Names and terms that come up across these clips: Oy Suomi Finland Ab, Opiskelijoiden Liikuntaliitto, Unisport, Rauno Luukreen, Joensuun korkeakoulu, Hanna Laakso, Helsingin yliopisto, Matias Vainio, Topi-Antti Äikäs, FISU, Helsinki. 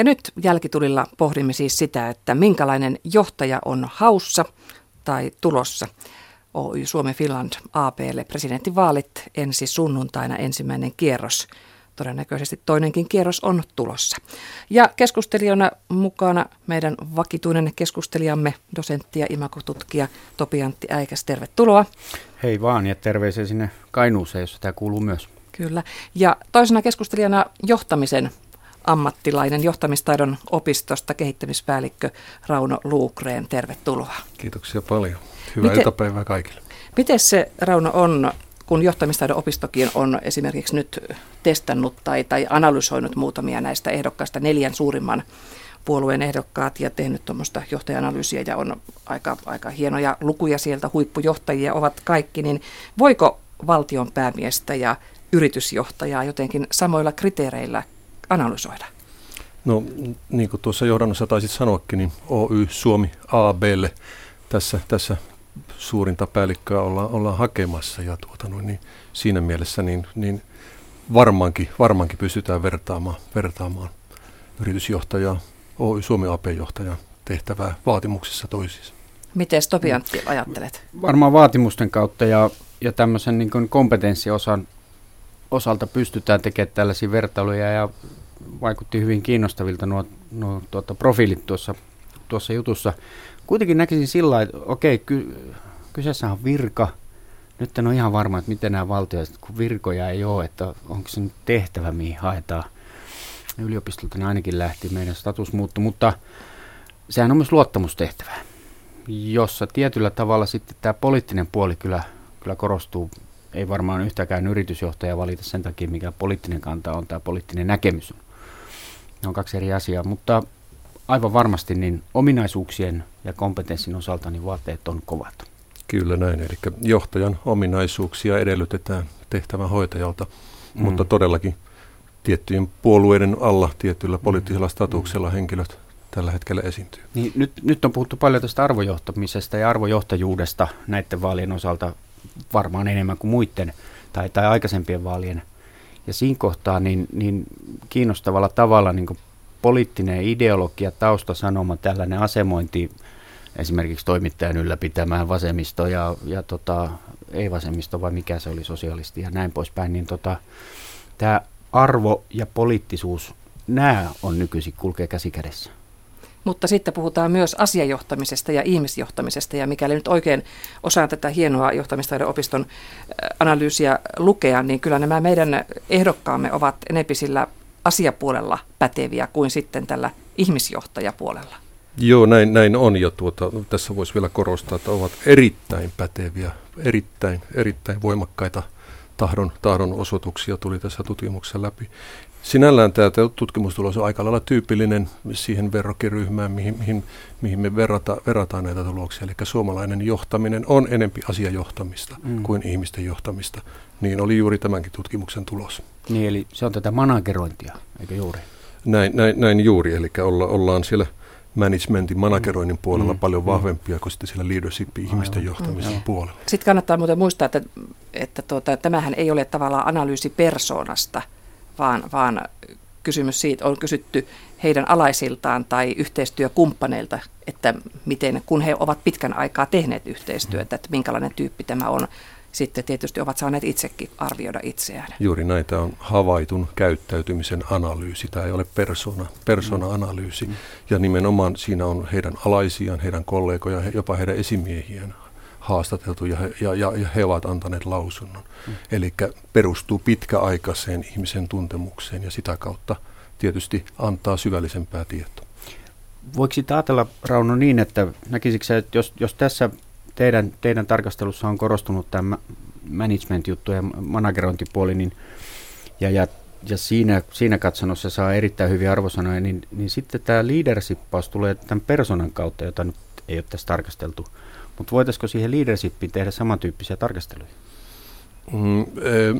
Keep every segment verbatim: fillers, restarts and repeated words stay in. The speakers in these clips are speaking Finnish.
Ja nyt jälkitulilla pohdimme siis sitä, että minkälainen johtaja on haussa tai tulossa. Oy Suomi Finland A B:lle presidentinvaalit ensi sunnuntaina ensimmäinen kierros. Todennäköisesti toinenkin kierros on tulossa. Ja keskustelijana mukana meidän vakituinen keskustelijamme, dosentti ja imagotutkija Topi-Antti Äikäs. Tervetuloa. Hei vaan ja terveisiä sinne Kainuuseen, jos tämä kuuluu myös. Kyllä. Ja toisena keskustelijana johtamisen ammattilainen, johtamistaidon opistosta kehittämispäällikkö Rauno Luukreen. Tervetuloa. Kiitoksia paljon. Hyvää Mite, iltapäivää kaikille. Miten se, Rauno, on, kun johtamistaidon opistokin on esimerkiksi nyt testannut tai, tai analysoinut muutamia näistä ehdokkaista, neljän suurimman puolueen ehdokkaat, ja tehnyt tuommoista johtaja-analyysiä, ja on aika, aika hienoja lukuja sieltä, huippujohtajia ovat kaikki, niin voiko valtion päämiestä ja yritysjohtajaa jotenkin samoilla kriteereillä analysoida? No niin kuin tuossa johdannossa taisit sanoakin, niin Oy Suomi A B:lle tässä, tässä suurinta päällikköä ollaan, ollaan hakemassa ja tuota, no, niin siinä mielessä niin, niin varmaankin, varmaankin pystytään vertaamaan, vertaamaan yritysjohtajaa, Oy Suomi A B-johtajaa tehtävää vaatimuksissa toisiinsa. Miten Topi-Antti ajattelet? Varmaan vaatimusten kautta ja, ja tämmöisen niin kuin kompetenssiosan osalta pystytään tekemään tällaisia vertailuja ja vaikutti hyvin kiinnostavilta nuo, nuo tuota, profiilit tuossa, tuossa jutussa. Kuitenkin näkisin sillä lailla, että okei, ky, kyseessä on virka. Nyt en ole ihan varma, että miten nämä valtiolliset, kun virkoja ei ole, että onko se nyt tehtävä, mihin haetaan. Yliopistolta ne ainakin lähti, meidän status muuttui, mutta sehän on myös luottamustehtävä, jossa tietyllä tavalla sitten tämä poliittinen puoli kyllä, kyllä korostuu. Ei varmaan yhtäkään yritysjohtaja valita sen takia, mikä poliittinen kanta on tai poliittinen näkemys on. Ne on kaksi eri asiaa, mutta aivan varmasti niin ominaisuuksien ja kompetenssin osalta niin vaatteet on kovat. Kyllä näin, eli johtajan ominaisuuksia edellytetään tehtävän hoitajalta, mm. mutta todellakin tiettyjen puolueiden alla tietyllä poliittisella statuksella mm. henkilöt tällä hetkellä esiintyy. Niin, nyt, nyt on puhuttu paljon tästä arvojohtamisesta ja arvojohtajuudesta näiden vaalien osalta. Varmaan enemmän kuin muiden tai, tai aikaisempien vaalien. Ja siinä kohtaa niin, niin kiinnostavalla tavalla niin poliittinen ideologia, taustasanoma, tällainen asemointi esimerkiksi toimittajan ylläpitämään vasemmisto ja, ja tota, ei-vasemmisto vai mikä se oli, sosialisti ja näin poispäin, niin tota, tämä arvo ja poliittisuus, nämä on nykyisin, kulkee käsi kädessä. Mutta sitten puhutaan myös asiajohtamisesta ja ihmisjohtamisesta, ja mikäli nyt oikein osaan tätä hienoa johtamistaidon opiston analyysiä lukea, niin kyllä nämä meidän ehdokkaamme ovat enempi sillä asiapuolella päteviä kuin sitten tällä ihmisjohtajapuolella. Joo, näin, näin on, ja tuota, tässä voisi vielä korostaa, että ovat erittäin päteviä, erittäin, erittäin voimakkaita tahdon, tahdon osoituksia tuli tässä tutkimuksessa läpi. Sinällään tämä tutkimustulos on aika lailla tyypillinen siihen verrokkiryhmään, mihin, mihin, mihin me verrata, verrataan näitä tuloksia. Eli suomalainen johtaminen on enempi asiajohtamista mm. kuin ihmisten johtamista. Niin oli juuri tämänkin tutkimuksen tulos. Niin, eli se on tätä managerointia, eikö juuri? Näin, näin, näin juuri, eli olla, ollaan siellä managementin, manageroinnin puolella mm. paljon vahvempia kuin sitten siellä leadershipin, ihmisten johtamisen mm. puolella. Sitten kannattaa muuten muistaa, että, että tuota, tämähän ei ole tavallaan analyysi persoonasta. Vaan, vaan kysymys siitä on kysytty heidän alaisiltaan tai yhteistyökumppaneilta, että miten, kun he ovat pitkän aikaa tehneet yhteistyötä, että minkälainen tyyppi tämä on. Sitten tietysti ovat saaneet itsekin arvioida itseään. Juuri näitä on havaitun käyttäytymisen analyysi. Tämä ei ole persona, persona-analyysi. Mm. Ja nimenomaan siinä on heidän alaisiaan, heidän kollegojaan, jopa heidän esimiehiään haastateltu ja, ja, ja he ovat antaneet lausunnon. Mm. Eli perustuu pitkäaikaiseen ihmisen tuntemukseen ja sitä kautta tietysti antaa syvällisempää tietoa. Voiko sitä ajatella, Rauno, niin, että näkisikö sä, että jos, jos tässä teidän, teidän tarkastelussa on korostunut tämä management-juttu ja managerointipuoli, niin, ja, ja, ja siinä, siinä katsannossa saa erittäin hyviä arvosanoja, niin, niin sitten tämä leadershippaus tulee tämän persoonan kautta, jota nyt ei ole tässä tarkasteltu. Mutta voitaisiko siihen leadershipiin tehdä samantyyppisiä tarkasteluja? Mm,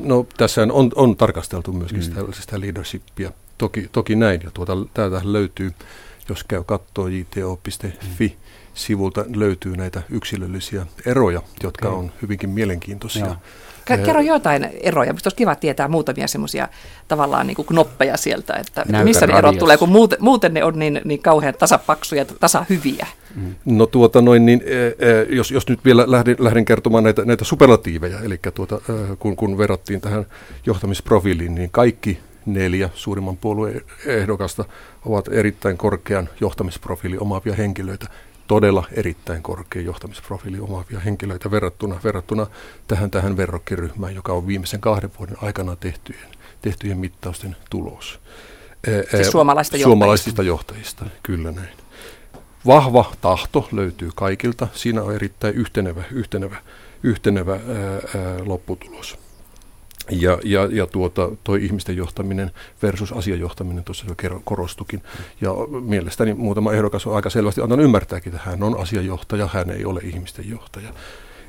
no tässä on, on tarkasteltu myöskin mm. sitä, sitä leadershipia. Toki, toki näin, ja tuota, täältä löytyy Jos käy kattoo j t o piste f i-sivulta, löytyy näitä yksilöllisiä eroja, jotka okay. on hyvinkin mielenkiintoisia. Joo. Kerro jotain eroja. Minusta olisi kiva tietää muutamia semmoisia tavallaan niin kuin knoppeja sieltä, että Näytän missä ne erot tulee, kun muuten, muuten ne on niin, niin kauhean tasapaksuja, tasahyviä. Mm. No tuota noin, niin, jos, jos nyt vielä lähden, lähden kertomaan näitä, näitä superlatiiveja, eli tuota, kun, kun verrattiin tähän johtamisprofiiliin, niin kaikki neljä suurimman puolueen ehdokasta ovat erittäin korkean johtamisprofiilin omaavia henkilöitä. Todella erittäin korkea johtamisprofiili omaavia henkilöitä verrattuna, verrattuna tähän, tähän verrokkiryhmään, joka on viimeisen kahden vuoden aikana tehtyjen, tehtyjen mittausten tulos. Siis suomalaisista, suomalaisista johtajista. johtajista. Kyllä näin. Vahva tahto löytyy kaikilta. Siinä on erittäin yhtenevä, yhtenevä, yhtenevä ää, lopputulos. Ja, ja, ja tuota, toi ihmisten johtaminen versus asiajohtaminen tuossa jo korostukin. Ja mielestäni muutama ehdokas on aika selvästi antanut ymmärtääkin, että hän on asiajohtaja, hän ei ole ihmisten johtaja.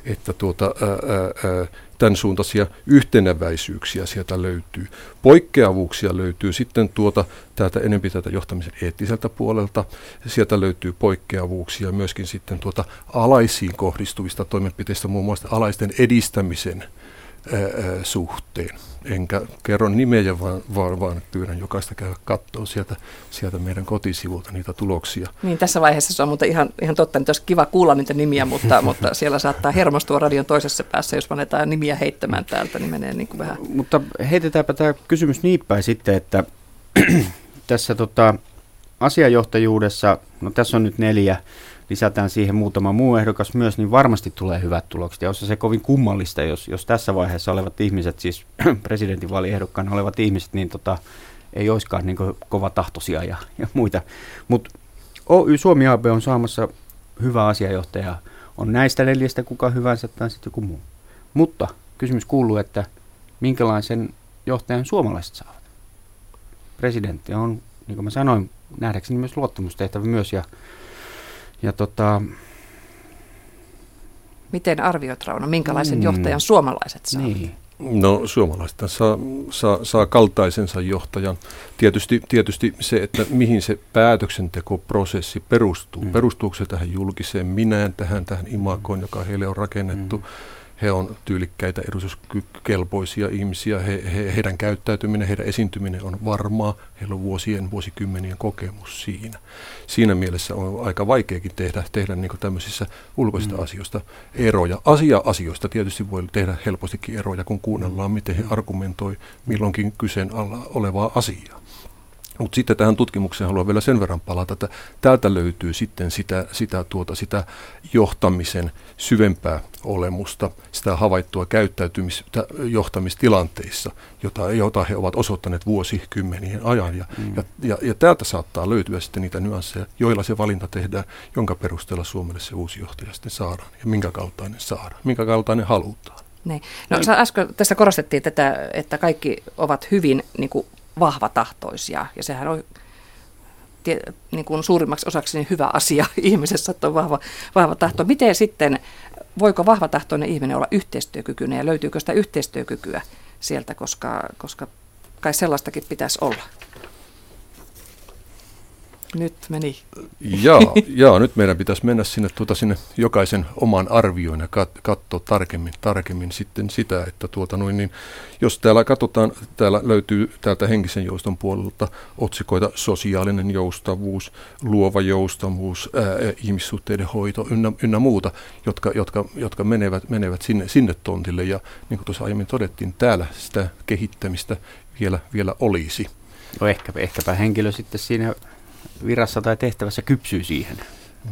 Että tuota, ää, ää, tämän suuntaisia yhteneväisyyksiä sieltä löytyy. Poikkeavuuksia löytyy sitten tuota, täältä enemmän tätä johtamisen eettiseltä puolelta. Sieltä löytyy poikkeavuuksia myöskin sitten tuota alaisiin kohdistuvista toimenpiteistä, muun muassa alaisten edistämisen suhteen. Enkä kerro nimeä, vaan, vaan, vaan pyydän jokaista käydä katsoa sieltä, sieltä meidän kotisivulta niitä tuloksia. Niin, tässä vaiheessa se on muuten ihan, ihan totta, nyt olisi kiva kuulla niitä nimiä, mutta, mutta siellä saattaa hermostua radion toisessa päässä, jos annetaan nimiä heittämään täältä, niin menee niin kuin vähän. Mutta heitetäänpä tämä kysymys niin päin sitten, että tässä tota, asiajohtajuudessa, no tässä on nyt neljä, lisätään siihen muutama muu ehdokas myös, niin varmasti tulee hyvät tulokset. Ja olisi se kovin kummallista, jos, jos tässä vaiheessa olevat ihmiset, siis presidentinvaaliehdokkaana olevat ihmiset, niin tota, ei olisikaan niin kovatahtoisia ja, ja muita. Mutta Oy Suomi A B on saamassa hyvä asiajohtaja. On näistä neljästä kuka hyvänsä tai sitten joku muu. Mutta kysymys kuuluu, että minkälaisen johtajan suomalaiset saavat? Presidentti on, niin kuin mä sanoin, nähdäkseni myös luottamustehtävä myös ja Ja tota... Miten arvioit, Rauno, minkälaisen mm. johtajan suomalaiset saa? Niin. No suomalaiset saa, saa, saa kaltaisensa johtajan. Tietysti, tietysti se, että mihin se päätöksentekoprosessi perustuu. Mm. Perustuuko se tähän julkiseen minään, tähän, tähän imagoon, joka heille on rakennettu. Mm. He on tyylikkäitä, edustuskelpoisia ihmisiä. He, he, heidän käyttäytyminen, heidän esiintyminen on varmaa. Heillä on vuosien, vuosikymmenien kokemus siinä. Siinä mielessä on aika vaikeakin tehdä, tehdä niin kuin tämmöisissä ulkoisista mm. asioista eroja. Asia-asioista tietysti voi tehdä helpostikin eroja, kun kuunnellaan, miten he argumentoi milloinkin kyseen alla olevaa asiaa. Mutta sitten tähän tutkimukseen haluan vielä sen verran palata, että täältä löytyy sitten sitä, sitä, tuota, sitä johtamisen syvempää olemusta, sitä havaittua käyttäytymistä johtamistilanteissa, jota, jota he ovat osoittaneet vuosikymmenien ajan. Ja, mm. ja, ja, ja täältä saattaa löytyä sitten niitä nyansseja, joilla se valinta tehdään, jonka perusteella Suomelle se uusi johtaja sitten saadaan ja minkä kaltainen saadaan, minkä kaltainen halutaan. Niin. No, no. Äsken tässä korostettiin tätä, että kaikki ovat hyvin niin kuin vahvatahtoisia, ja sehän on tie, niin kuin suurimmaksi osaksi niin hyvä asia ihmisessä, että on vahva, vahva tahto. Miten sitten, voiko vahvatahtoinen ihminen olla yhteistyökykyinen, ja löytyykö sitä yhteistyökykyä sieltä, koska, koska kai sellaistakin pitäisi olla? Nyt meni. Jaa, jaa, nyt meidän pitäisi mennä sinne, tuota, sinne jokaisen oman arvioon ja kat, katsoa tarkemmin, tarkemmin sitten sitä, että tuota, noin, niin, jos täällä katsotaan, täällä löytyy täältä henkisen jouston puolelta otsikoita sosiaalinen joustavuus, luova joustavuus, ää, ihmissuhteiden hoito ynnä, ynnä muuta, jotka, jotka, jotka menevät, menevät sinne, sinne tontille ja niin kuin tuossa aiemmin todettiin, täällä sitä kehittämistä vielä, vielä olisi. No ehkä, ehkäpä henkilö sitten siinä virassa tai tehtävässä kypsyy siihen.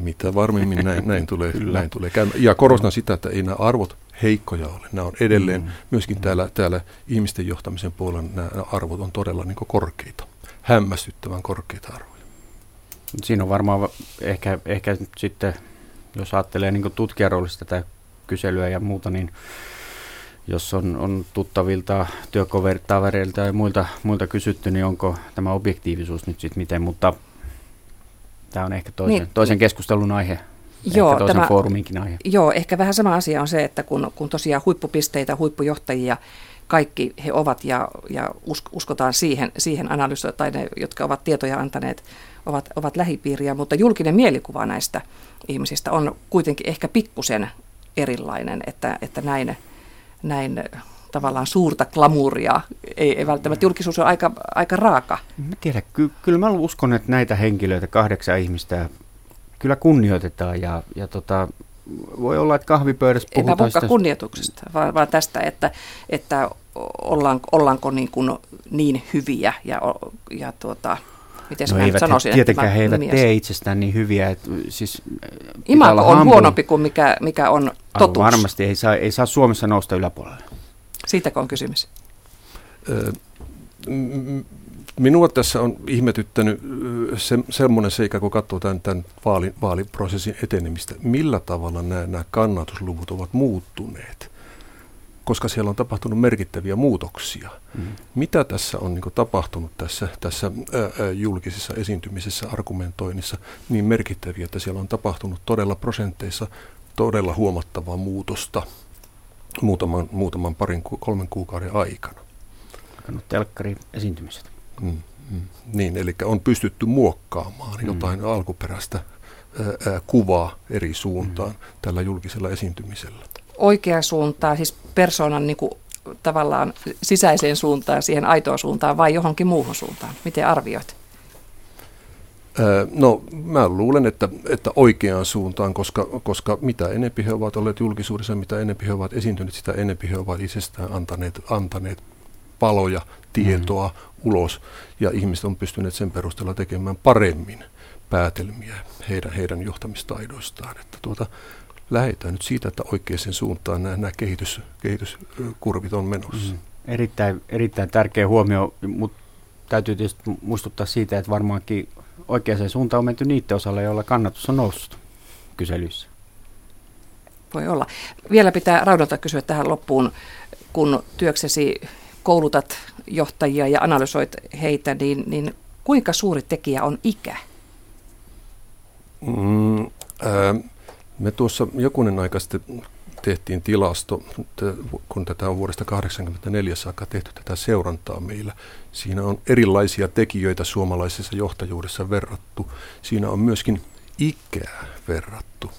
Mitä varmimmin näin, näin tulee, näin tulee käymään. Ja korostan sitä, että ei nämä arvot heikkoja ole. Nämä on edelleen, mm. myöskin mm. Täällä, täällä ihmisten johtamisen puolella nämä arvot on todella niin kuin korkeita, hämmästyttävän korkeita arvoja. Siinä on varmaan ehkä, ehkä sitten, jos ajattelee niin kuin tutkijaroolista tätä kyselyä ja muuta, niin jos on, on tuttavilta, työkavereilta ja muilta, muilta kysytty, niin onko tämä objektiivisuus nyt sitten miten, mutta tämä on ehkä toisen, niin, toisen keskustelun aihe, joo, ehkä toisen tämä, fooruminkin aihe. Joo, ehkä vähän sama asia on se, että kun, kun tosiaan huippupisteitä, huippujohtajia kaikki he ovat ja, ja uskotaan siihen, siihen analyysiin, tai ne, jotka ovat tietoja antaneet, ovat, ovat lähipiiriä, mutta julkinen mielikuva näistä ihmisistä on kuitenkin ehkä pikkusen erilainen, että, että näin, näin tavallaan suurta glamuuria ei, ei välttämättä. Julkisuus on aika, aika raaka. Mä tiedän, ky- kyllä mä uskon, että näitä henkilöitä, kahdeksan ihmistä, kyllä kunnioitetaan ja, ja tota, voi olla, että kahvipöydässä puhutaan. Ei mä puhukaan kunnioituksesta, vaan, vaan tästä, että, että ollaan, ollaanko niin, kuin niin hyviä ja, ja tuota... Mites no mä eivät, sanoisin, he, tietenkään että mä, he eivät mies. tee itsestään niin hyviä. Että, siis, imago on huonompi kuin mikä, mikä on totuus. Aivan varmasti ei saa, ei saa Suomessa nousta yläpuolelle. Siitäkö on kysymys? Minua tässä on ihmetyttänyt se, semmoinen seikka, kun katsoo tämän, tämän vaali, vaaliprosessin etenemistä. Millä tavalla nämä, nämä kannatusluvut ovat muuttuneet? Koska siellä on tapahtunut merkittäviä muutoksia. Mm. Mitä tässä on niin kuin tapahtunut tässä, tässä ää, julkisessa esiintymisessä, argumentoinnissa niin merkittäviä, että siellä on tapahtunut todella prosenteissa todella huomattavaa muutosta muutaman, muutaman parin, kolmen kuukauden aikana. Alkanut telkkari esiintymiset. Mm, mm. Niin, eli on pystytty muokkaamaan jotain mm. alkuperäistä ää, kuvaa eri suuntaan mm. tällä julkisella esiintymisellä. Oikeaan suuntaan, siis persoonan niin kuin, tavallaan sisäiseen suuntaan, siihen aitoon suuntaan vai johonkin muuhun suuntaan? Miten arvioit? Öö, no mä luulen, että, että oikeaan suuntaan, koska, koska mitä enempi he ovat olleet julkisuudessa, mitä enempi he ovat esiintyneet, sitä enempi he ovat itsestään antaneet, antaneet paloja, tietoa mm. ulos ja ihmiset on pystyneet sen perusteella tekemään paremmin päätelmiä heidän, heidän johtamistaidoistaan. Että tuota, lähdetään nyt siitä, että oikeaan suuntaan nämä, nämä kehitys, kehityskurvit on menossa. Mm. Erittäin, erittäin tärkeä huomio, mutta täytyy tietysti muistuttaa siitä, että varmaankin oikeaan suuntaan on menty niiden osalla, joilla kannatus on noussut kyselyissä. Voi olla. Vielä pitää Raudolta kysyä tähän loppuun, kun työksesi koulutat johtajia ja analysoit heitä, niin, niin kuinka suuri tekijä on ikä? Mm, äh. Me tuossa jokunen aika sitten tehtiin tilasto, kun tätä on vuodesta tuhatyhdeksänsataakahdeksankymmentäneljä saakka tehty tätä seurantaa meillä. Siinä on erilaisia tekijöitä suomalaisessa johtajuudessa verrattu. Siinä on myöskin ikää verrattu.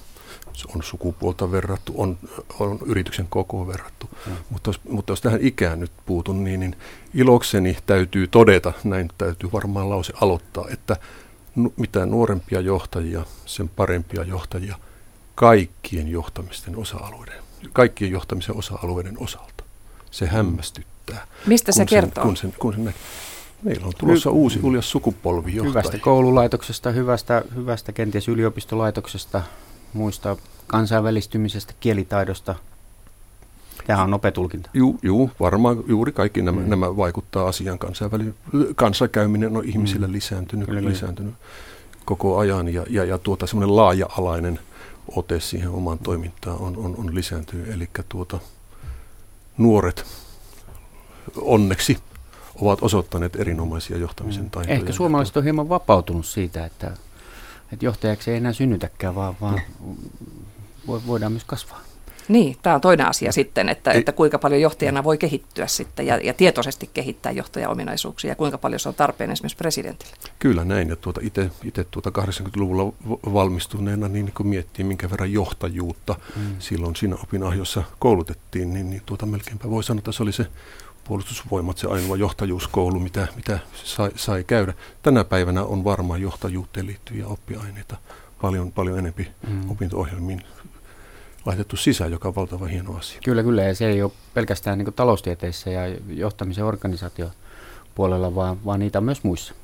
On sukupuolta verrattu, on, on yrityksen kokoon verrattu. Mm. Mutta, jos, mutta jos tähän ikään nyt puutun, niin, niin ilokseni täytyy todeta, näin täytyy varmaan lause aloittaa, että mitä nuorempia johtajia, sen parempia johtajia, kaikkien johtamisten osa-alueiden, kaikkien johtamisen osa-alueiden osalta. Se hämmästyttää. Mistä se kertoo? Kun sen, kun sen meillä on tulossa Hy- uusi uljas sukupolvi johtajia. Hyvästä koululaitoksesta, hyvästä, hyvästä kenties yliopistolaitoksesta, muista kansainvälistymisestä, kielitaidosta. Tämä on nopea tulkinta. Juu, juu, varmaan juuri kaikki nämä, mm. nämä vaikuttaa asiaan. Kansainväli, kanssakäyminen on ihmisillä mm. lisääntynyt, kyllä, lisääntynyt koko ajan ja, ja, ja tuota semmoinen laaja-alainen ote siihen omaan toimintaan on, on, on lisääntynyt, eli tuota, nuoret onneksi ovat osoittaneet erinomaisia johtamisen taitoja. Ehkä suomalaiset on hieman vapautunut siitä, että, että johtajaksi ei enää synnytäkään, vaan, vaan voidaan myös kasvaa. Niin, tämä on toinen asia sitten, että, että kuinka paljon johtajana voi kehittyä sitten ja, ja tietoisesti kehittää johtajaominaisuuksia ja kuinka paljon se on tarpeen esimerkiksi presidentille. Kyllä näin, ja tuota itse tuota kahdeksankymmentäluvulla valmistuneena, niin kun miettii minkä verran johtajuutta mm. silloin siinä opinahjossa koulutettiin, niin, niin tuota melkeinpä voi sanoa, että se oli se puolustusvoimat, se ainoa johtajuuskoulu, mitä, mitä sai, sai käydä. Tänä päivänä on varmaan johtajuuteen liittyviä oppiaineita paljon, paljon enempi mm. opinto-ohjelmiin laitettu sisään, joka on valtavan hieno asia. Kyllä, kyllä. Ja se ei ole pelkästään niin kuin taloustieteissä ja johtamisen organisaatiopuolella, vaan, vaan niitä on myös muissa.